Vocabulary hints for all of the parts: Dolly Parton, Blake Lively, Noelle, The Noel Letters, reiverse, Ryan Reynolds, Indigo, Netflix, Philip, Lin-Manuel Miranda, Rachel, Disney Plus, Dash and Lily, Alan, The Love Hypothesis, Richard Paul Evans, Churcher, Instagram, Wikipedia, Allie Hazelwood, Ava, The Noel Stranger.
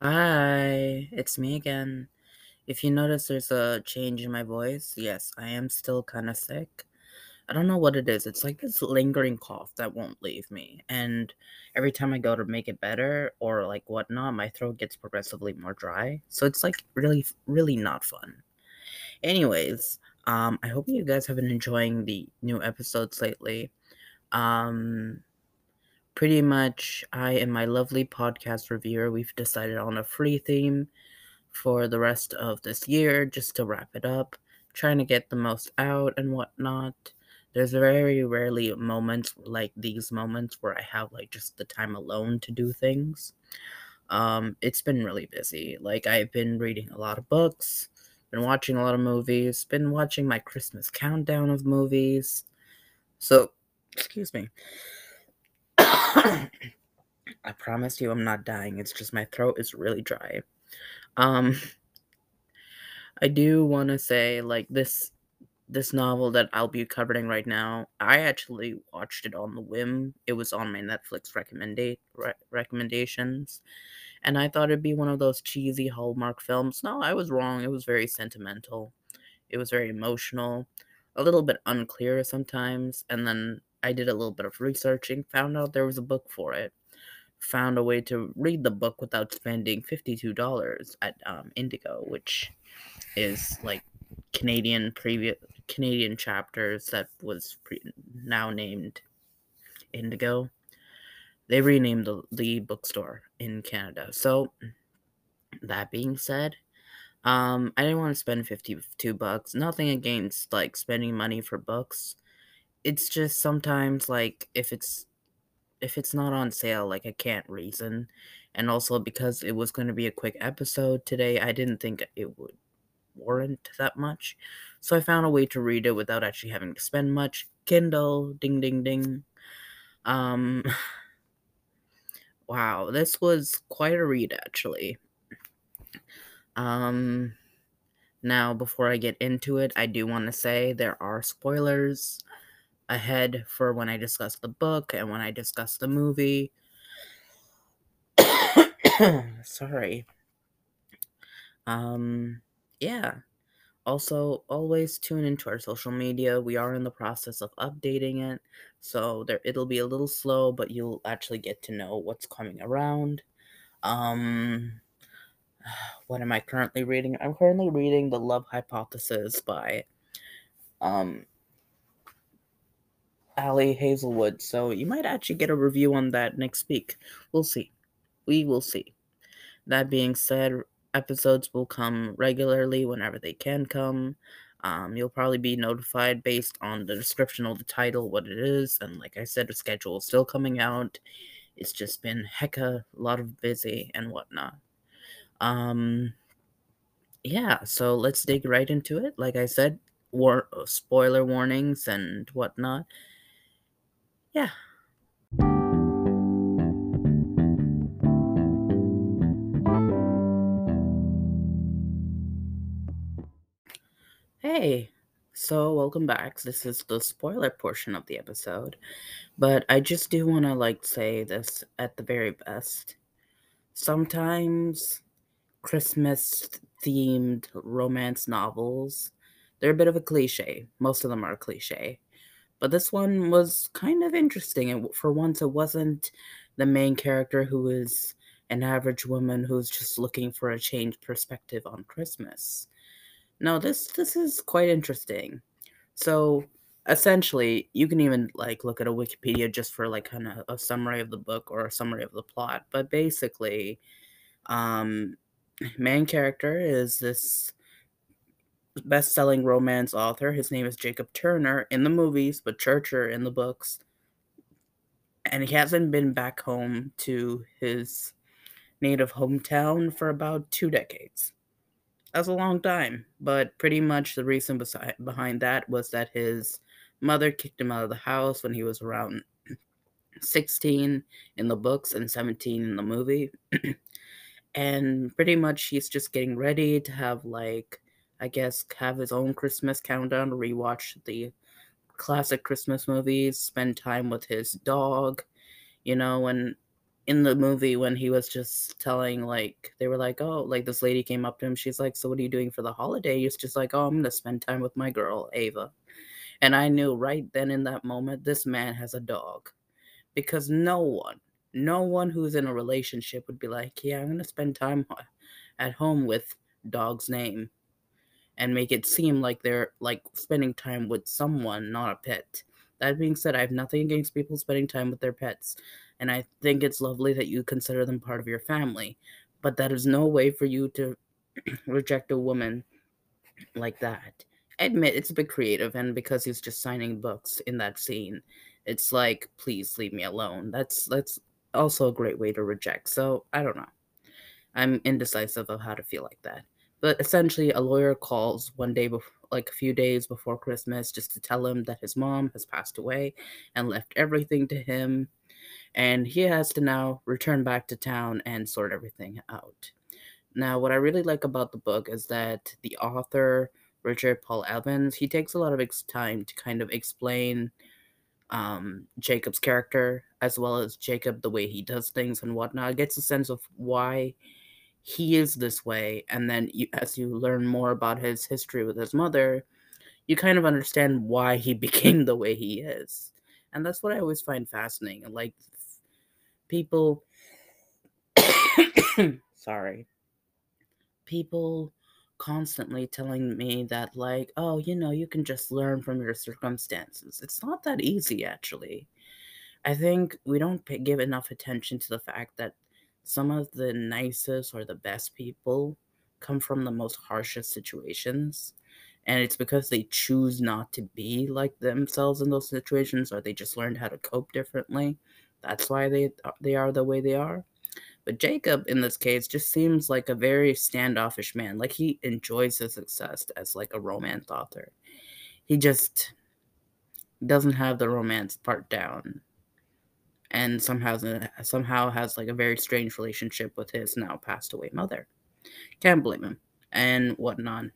Hi, it's me again. If you notice there's a change in my voice, yes, I am still kind of sick. I don't know what it is. It's like this lingering cough that won't leave me. And every time I go to make it better or like whatnot, my throat gets progressively more dry. So it's like really, really not fun. Anyways, I hope you guys have been enjoying the new episodes lately. Pretty much, I and my lovely podcast reviewer, we've decided on a free theme for the rest of this year, just to wrap it up, trying to get the most out and whatnot. There's very rarely moments like these moments where I have, like, just the time alone to do things. It's been really busy. Like, I've been reading a lot of books, been watching a lot of movies, been watching my Christmas countdown of movies. So, excuse me. I promise you I'm not dying. It's just my throat is really dry. I do want to say, like, this novel that I'll be covering right now, I actually watched it on the whim. It was on my Netflix recommendations. And I thought it'd be one of those cheesy Hallmark films. No, I was wrong. It was very sentimental. It was very emotional. A little bit unclear sometimes. And then I did a little bit of researching, found out there was a book for it, found a way to read the book without spending $52 at Indigo, which is like Canadian chapters that was now named Indigo. They renamed the bookstore in Canada. So that being said, I didn't want to spend $52. Nothing against like spending money for books. It's just sometimes, like, if it's not on sale, like, I can't reason. And also, because it was going to be a quick episode today, I didn't think it would warrant that much. So I found a way to read it without actually having to spend much. Kindle, ding, ding, ding. Wow, this was quite a read, actually. Now, before I get into it, I do want to say there are spoilers ahead for when I discuss the book and when I discuss the movie. Sorry. Yeah. Also, always tune into our social media. We are in the process of updating it, so it'll be a little slow, but you'll actually get to know what's coming around. What am I currently reading? I'm currently reading The Love Hypothesis by Allie Hazelwood, so you might actually get a review on that next week. We'll see. We will see. That being said, episodes will come regularly whenever they can come. You'll probably be notified based on the description of the title, what it is, and like I said, the schedule is still coming out. It's just been hecka lot of busy and whatnot. Yeah, so let's dig right into it. Like I said, spoiler warnings and whatnot. Yeah. Hey, so welcome back. This is the spoiler portion of the episode, but I just do want to like say this at the very best. Sometimes Christmas-themed romance novels, they're a bit of a cliche. Most of them are cliche. But this one was kind of interesting. And for once, it wasn't the main character who is an average woman who's just looking for a changed perspective on Christmas. No, this is quite interesting. So essentially, you can even like look at a Wikipedia just for like kind of a summary of the book or a summary of the plot. But basically, main character is this best-selling romance author. His name is Jacob Turner in the movies, but Churcher in the books. And he hasn't been back home to his native hometown for about 2 decades. That's a long time, but pretty much the reason behind that was that his mother kicked him out of the house when he was around 16 in the books and 17 in the movie. And pretty much he's just getting ready to have, like, I guess, have his own Christmas countdown, rewatch the classic Christmas movies, spend time with his dog, you know, and in the movie when he was just telling, like, they were like, oh, like, this lady came up to him. She's like, so what are you doing for the holiday? He's just like, oh, I'm going to spend time with my girl, Ava. And I knew right then in that moment, this man has a dog. Because no one who's in a relationship would be like, yeah, I'm going to spend time at home with dog's name. And make it seem like they're, like, spending time with someone, not a pet. That being said, I have nothing against people spending time with their pets. And I think it's lovely that you consider them part of your family. But that is no way for you to reject a woman like that. I admit, it's a bit creative, and because he's just signing books in that scene, it's like, please leave me alone. That's also a great way to reject. So, I don't know. I'm indecisive of how to feel like that. But essentially, a lawyer calls one day, like a few days before Christmas, just to tell him that his mom has passed away and left everything to him. And he has to now return back to town and sort everything out. Now, what I really like about the book is that the author, Richard Paul Evans, he takes a lot of time to kind of explain Jacob's character, as well as Jacob, the way he does things and whatnot. It gets a sense of why he is this way, and then as you learn more about his history with his mother, you kind of understand why he became the way he is. And that's what I always find fascinating. Like, people... Sorry. People constantly telling me that, like, oh, you know, you can just learn from your circumstances. It's not that easy, actually. I think we don't give enough attention to the fact that some of the nicest or the best people come from the most harshest situations. And it's because they choose not to be like themselves in those situations, or they just learned how to cope differently. That's why they are the way they are. But Jacob, in this case, just seems like a very standoffish man. Like, he enjoys his success as, like, a romance author. He just doesn't have the romance part down. And somehow has, like, a very strange relationship with his now passed away mother. Can't blame him, and whatnot.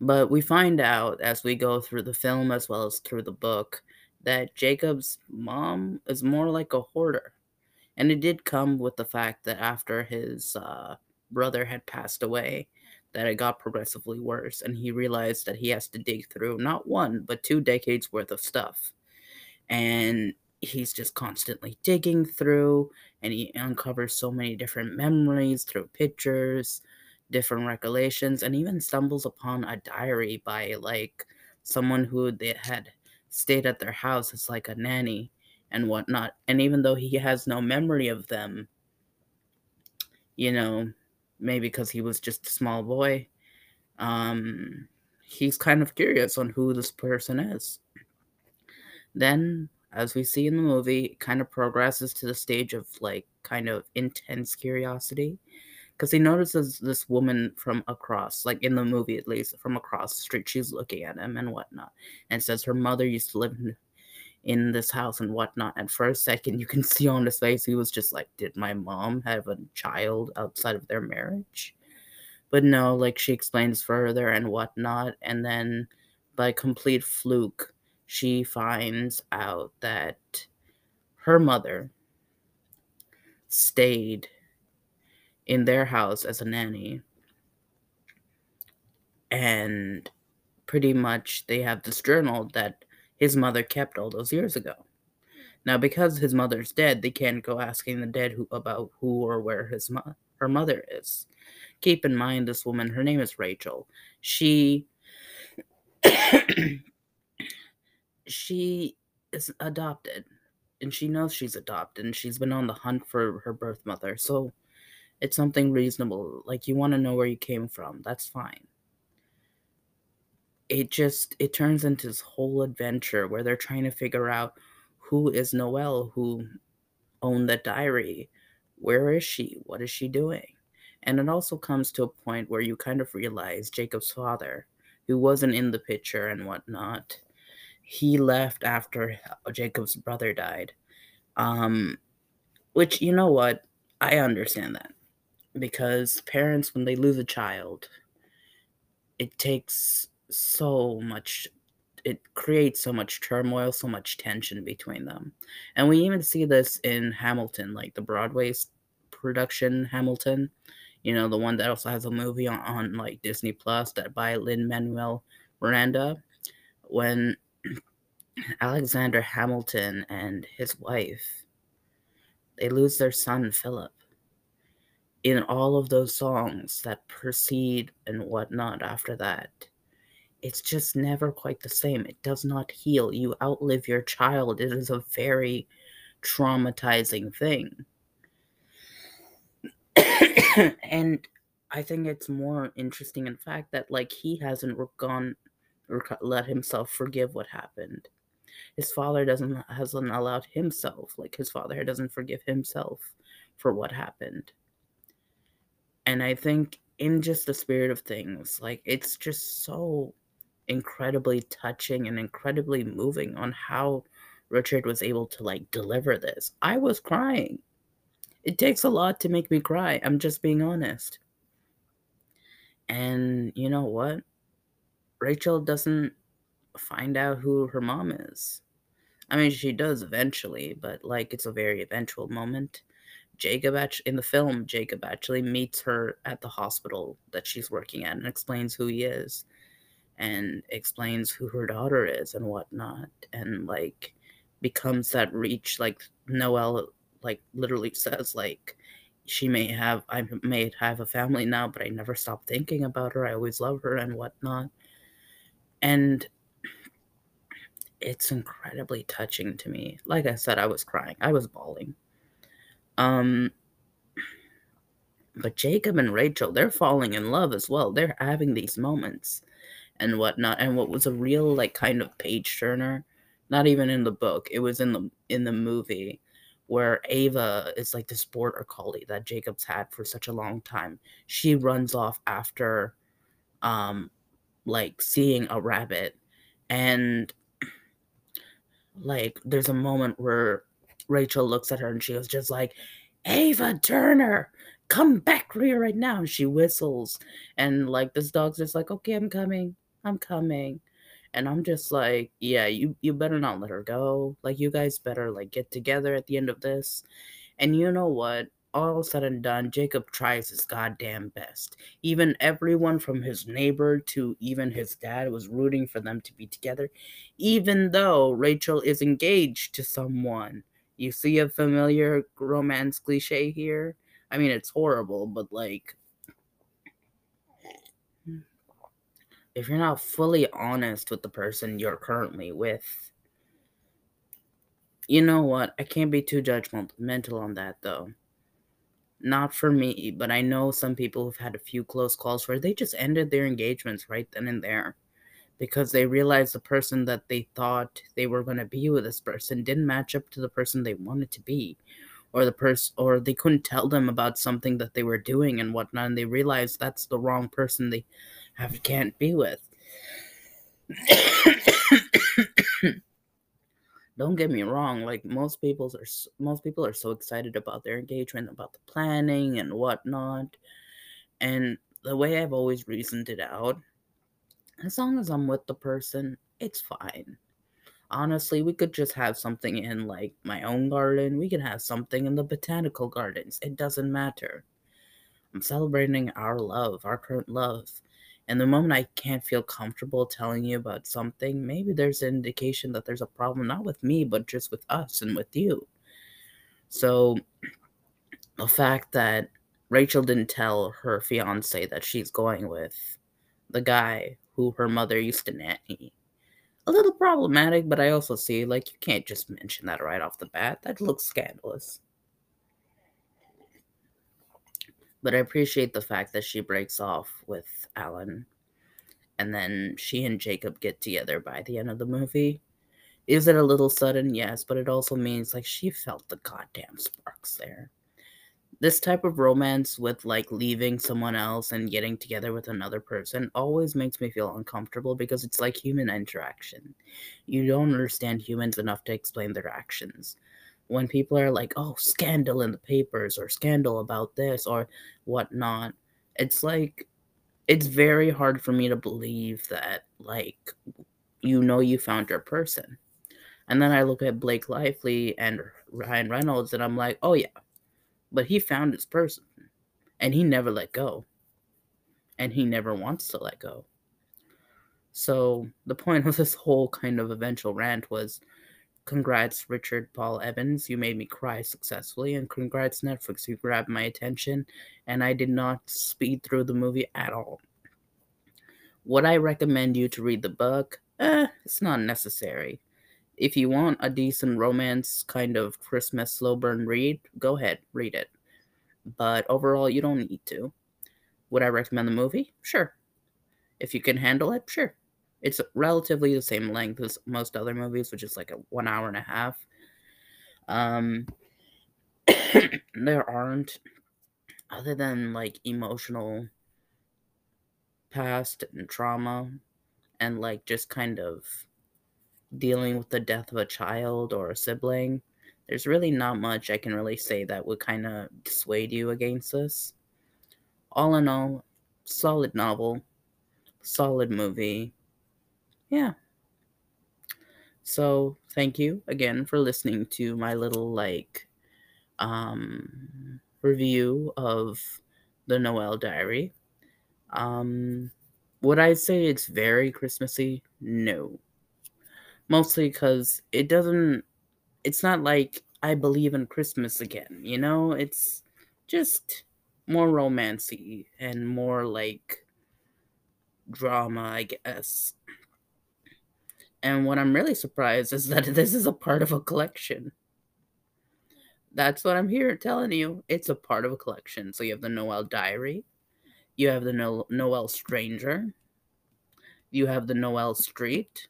But we find out as we go through the film as well as through the book that Jacob's mom is more like a hoarder. And it did come with the fact that after his brother had passed away, that it got progressively worse, and he realized that he has to dig through not one, but 2 decades worth of stuff. And he's just constantly digging through, and he uncovers so many different memories through pictures, different recollections, and even stumbles upon a diary by, like, someone who they had stayed at their house as, like, a nanny and whatnot. And even though he has no memory of them, you know, maybe because he was just a small boy, he's kind of curious on who this person is. Then, as we see in the movie, it kind of progresses to the stage of, like, kind of intense curiosity. Because he notices this woman from across, like, in the movie at least, from across the street. She's looking at him and whatnot. And says her mother used to live in this house and whatnot. And for a second, you can see on his face, he was just like, did my mom have a child outside of their marriage? But no, like, she explains further and whatnot. And then, by complete fluke, she finds out that her mother stayed in their house as a nanny, and pretty much they have this journal that his mother kept all those years ago. Now, because his mother's dead, they can't go asking the dead about who or where her mother is. Keep in mind, this woman, her name is Rachel. She is adopted, and she knows she's adopted, and she's been on the hunt for her birth mother. So it's something reasonable. Like, you want to know where you came from. That's fine. It turns into this whole adventure where they're trying to figure out who is Noelle, who owned the diary. Where is she? What is she doing? And it also comes to a point where you kind of realize Jacob's father, who wasn't in the picture and whatnot, he left after Jacob's brother died. Which, you know what? I understand that. Because parents, when they lose a child, it takes so much it creates so much turmoil, so much tension between them. And we even see this in Hamilton, like the Broadway production Hamilton, you know, the one that also has a movie on like Disney Plus that by Lin-Manuel Miranda, when Alexander Hamilton and his wife, they lose their son Philip. In all of those songs that precede and whatnot after that, it's just never quite the same. It does not heal. You outlive your child. It is a very traumatizing thing. And I think it's more interesting, in fact, that like he hasn't let himself forgive what happened. His father hasn't allowed himself, like his father doesn't forgive himself for what happened. And I think in just the spirit of things, like it's just so incredibly touching and incredibly moving on how Richard was able to like deliver this. I was crying. It takes a lot to make me cry. I'm just being honest. And you know what? Rachel doesn't find out who her mom is. I mean, she does eventually, but like it's a very eventual moment. Jacob actually meets her at the hospital that she's working at and explains who he is and explains who her daughter is and whatnot, and like becomes that reach. Like Noelle like literally says, like, I may have a family now, but I never stop thinking about her. I always love her and whatnot. And it's incredibly touching to me. Like I said, I was crying. I was bawling. But Jacob and Rachel, they're falling in love as well. They're having these moments and whatnot. And what was a real, like, kind of page turner, not even in the book, it was in the movie, where Ava is like this border collie that Jacob's had for such a long time. She runs off after, like, seeing a rabbit. And, like, there's a moment where Rachel looks at her and she was just like, Ava Turner, come back here right now. And she whistles. And, like, this dog's just like, okay, I'm coming. And I'm just like, yeah, you better not let her go. Like, you guys better, like, get together at the end of this. And you know what? All said and done, Jacob tries his goddamn best. Even everyone from his neighbor to even his dad was rooting for them to be together, even though Rachel is engaged to someone. You see a familiar romance cliche here? I mean, it's horrible, but, like, if you're not fully honest with the person you're currently with, you know what? I can't be too judgmental on that, though. Not for me, but I know some people who've had a few close calls where they just ended their engagements right then and there because they realized the person that they thought they were going to be with this person didn't match up to the person they wanted to be, or or they couldn't tell them about something that they were doing and whatnot, and they realized that's the wrong person they can't be with. Don't get me wrong, like most people are so excited about their engagement, about the planning and whatnot. And the way I've always reasoned it out, as long as I'm with the person, it's fine. Honestly, we could just have something in, like, my own garden. We could have something in the botanical gardens. It doesn't matter. I'm celebrating our love, our current love. And the moment I can't feel comfortable telling you about something, maybe there's an indication that there's a problem, not with me, but just with us and with you. So the fact that Rachel didn't tell her fiancé that she's going with the guy who her mother used to nanny, a little problematic, but I also see, like, you can't just mention that right off the bat. That looks scandalous. But I appreciate the fact that she breaks off with Alan, and then she and Jacob get together by the end of the movie. Is it a little sudden? Yes, but it also means, like, she felt the goddamn sparks there. This type of romance with, like, leaving someone else and getting together with another person always makes me feel uncomfortable because it's like human interaction. You don't understand humans enough to explain their actions. When people are like, oh, scandal in the papers or scandal about this or whatnot, it's like, it's very hard for me to believe that, like, you know you found your person. And then I look at Blake Lively and Ryan Reynolds, and I'm like, oh yeah, but he found his person, and he never let go, and he never wants to let go. So the point of this whole kind of eventual rant was, congrats, Richard Paul Evans, you made me cry successfully, and congrats, Netflix, you grabbed my attention, and I did not speed through the movie at all. Would I recommend you to read the book? It's not necessary. If you want a decent romance kind of Christmas slow burn read, go ahead, read it. But overall, you don't need to. Would I recommend the movie? Sure. If you can handle it, sure. It's relatively the same length as most other movies, which is like 1 hour and a half. There aren't, other than like emotional past and trauma and like just kind of dealing with the death of a child or a sibling, there's really not much I can really say that would kind of dissuade you against this. All in all, solid novel, solid movie. Yeah. So thank you again for listening to my little like review of The Noel Diary. Would I say it's very Christmassy? No. Mostly because it's not like I believe in Christmas again, you know? It's just more romancy and more like drama, I guess. And what I'm really surprised is that this is a part of a collection. That's what I'm here telling you. It's a part of a collection. So you have The Noel Diary. You have The Noel Stranger. You have The Noel Street.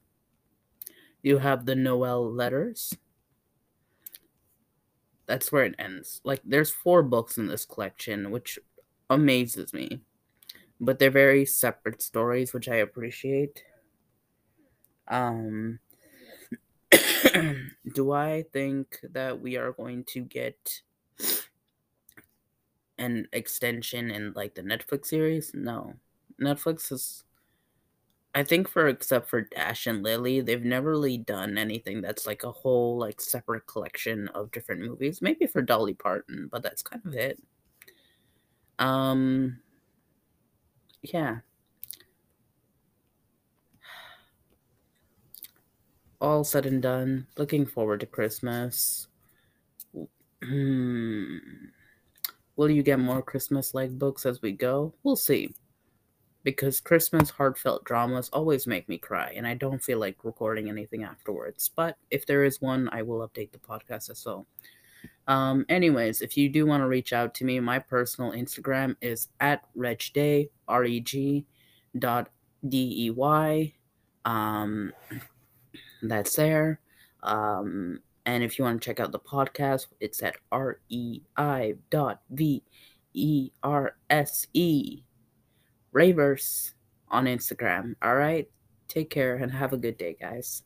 You have The Noel Letters. That's where it ends. Like, there's 4 books in this collection, which amazes me. But they're very separate stories, which I appreciate. Do I think that we are going to get an extension in like the Netflix series? No. Netflix is, I think except for Dash and Lily, they've never really done anything that's like a whole like separate collection of different movies. Maybe for Dolly Parton, but that's kind of it. Yeah. All said and done, looking forward to Christmas. Will you get more Christmas-like books as we go? We'll see. Because Christmas heartfelt dramas always make me cry, and I don't feel like recording anything afterwards. But if there is one, I will update the podcast as well. Anyways, if you do want to reach out to me, my personal Instagram is @regday, reg.dey. That's there. And if you want to check out the podcast, it's at REI.VERSE. Raverse on Instagram. All right. Take care and have a good day, guys.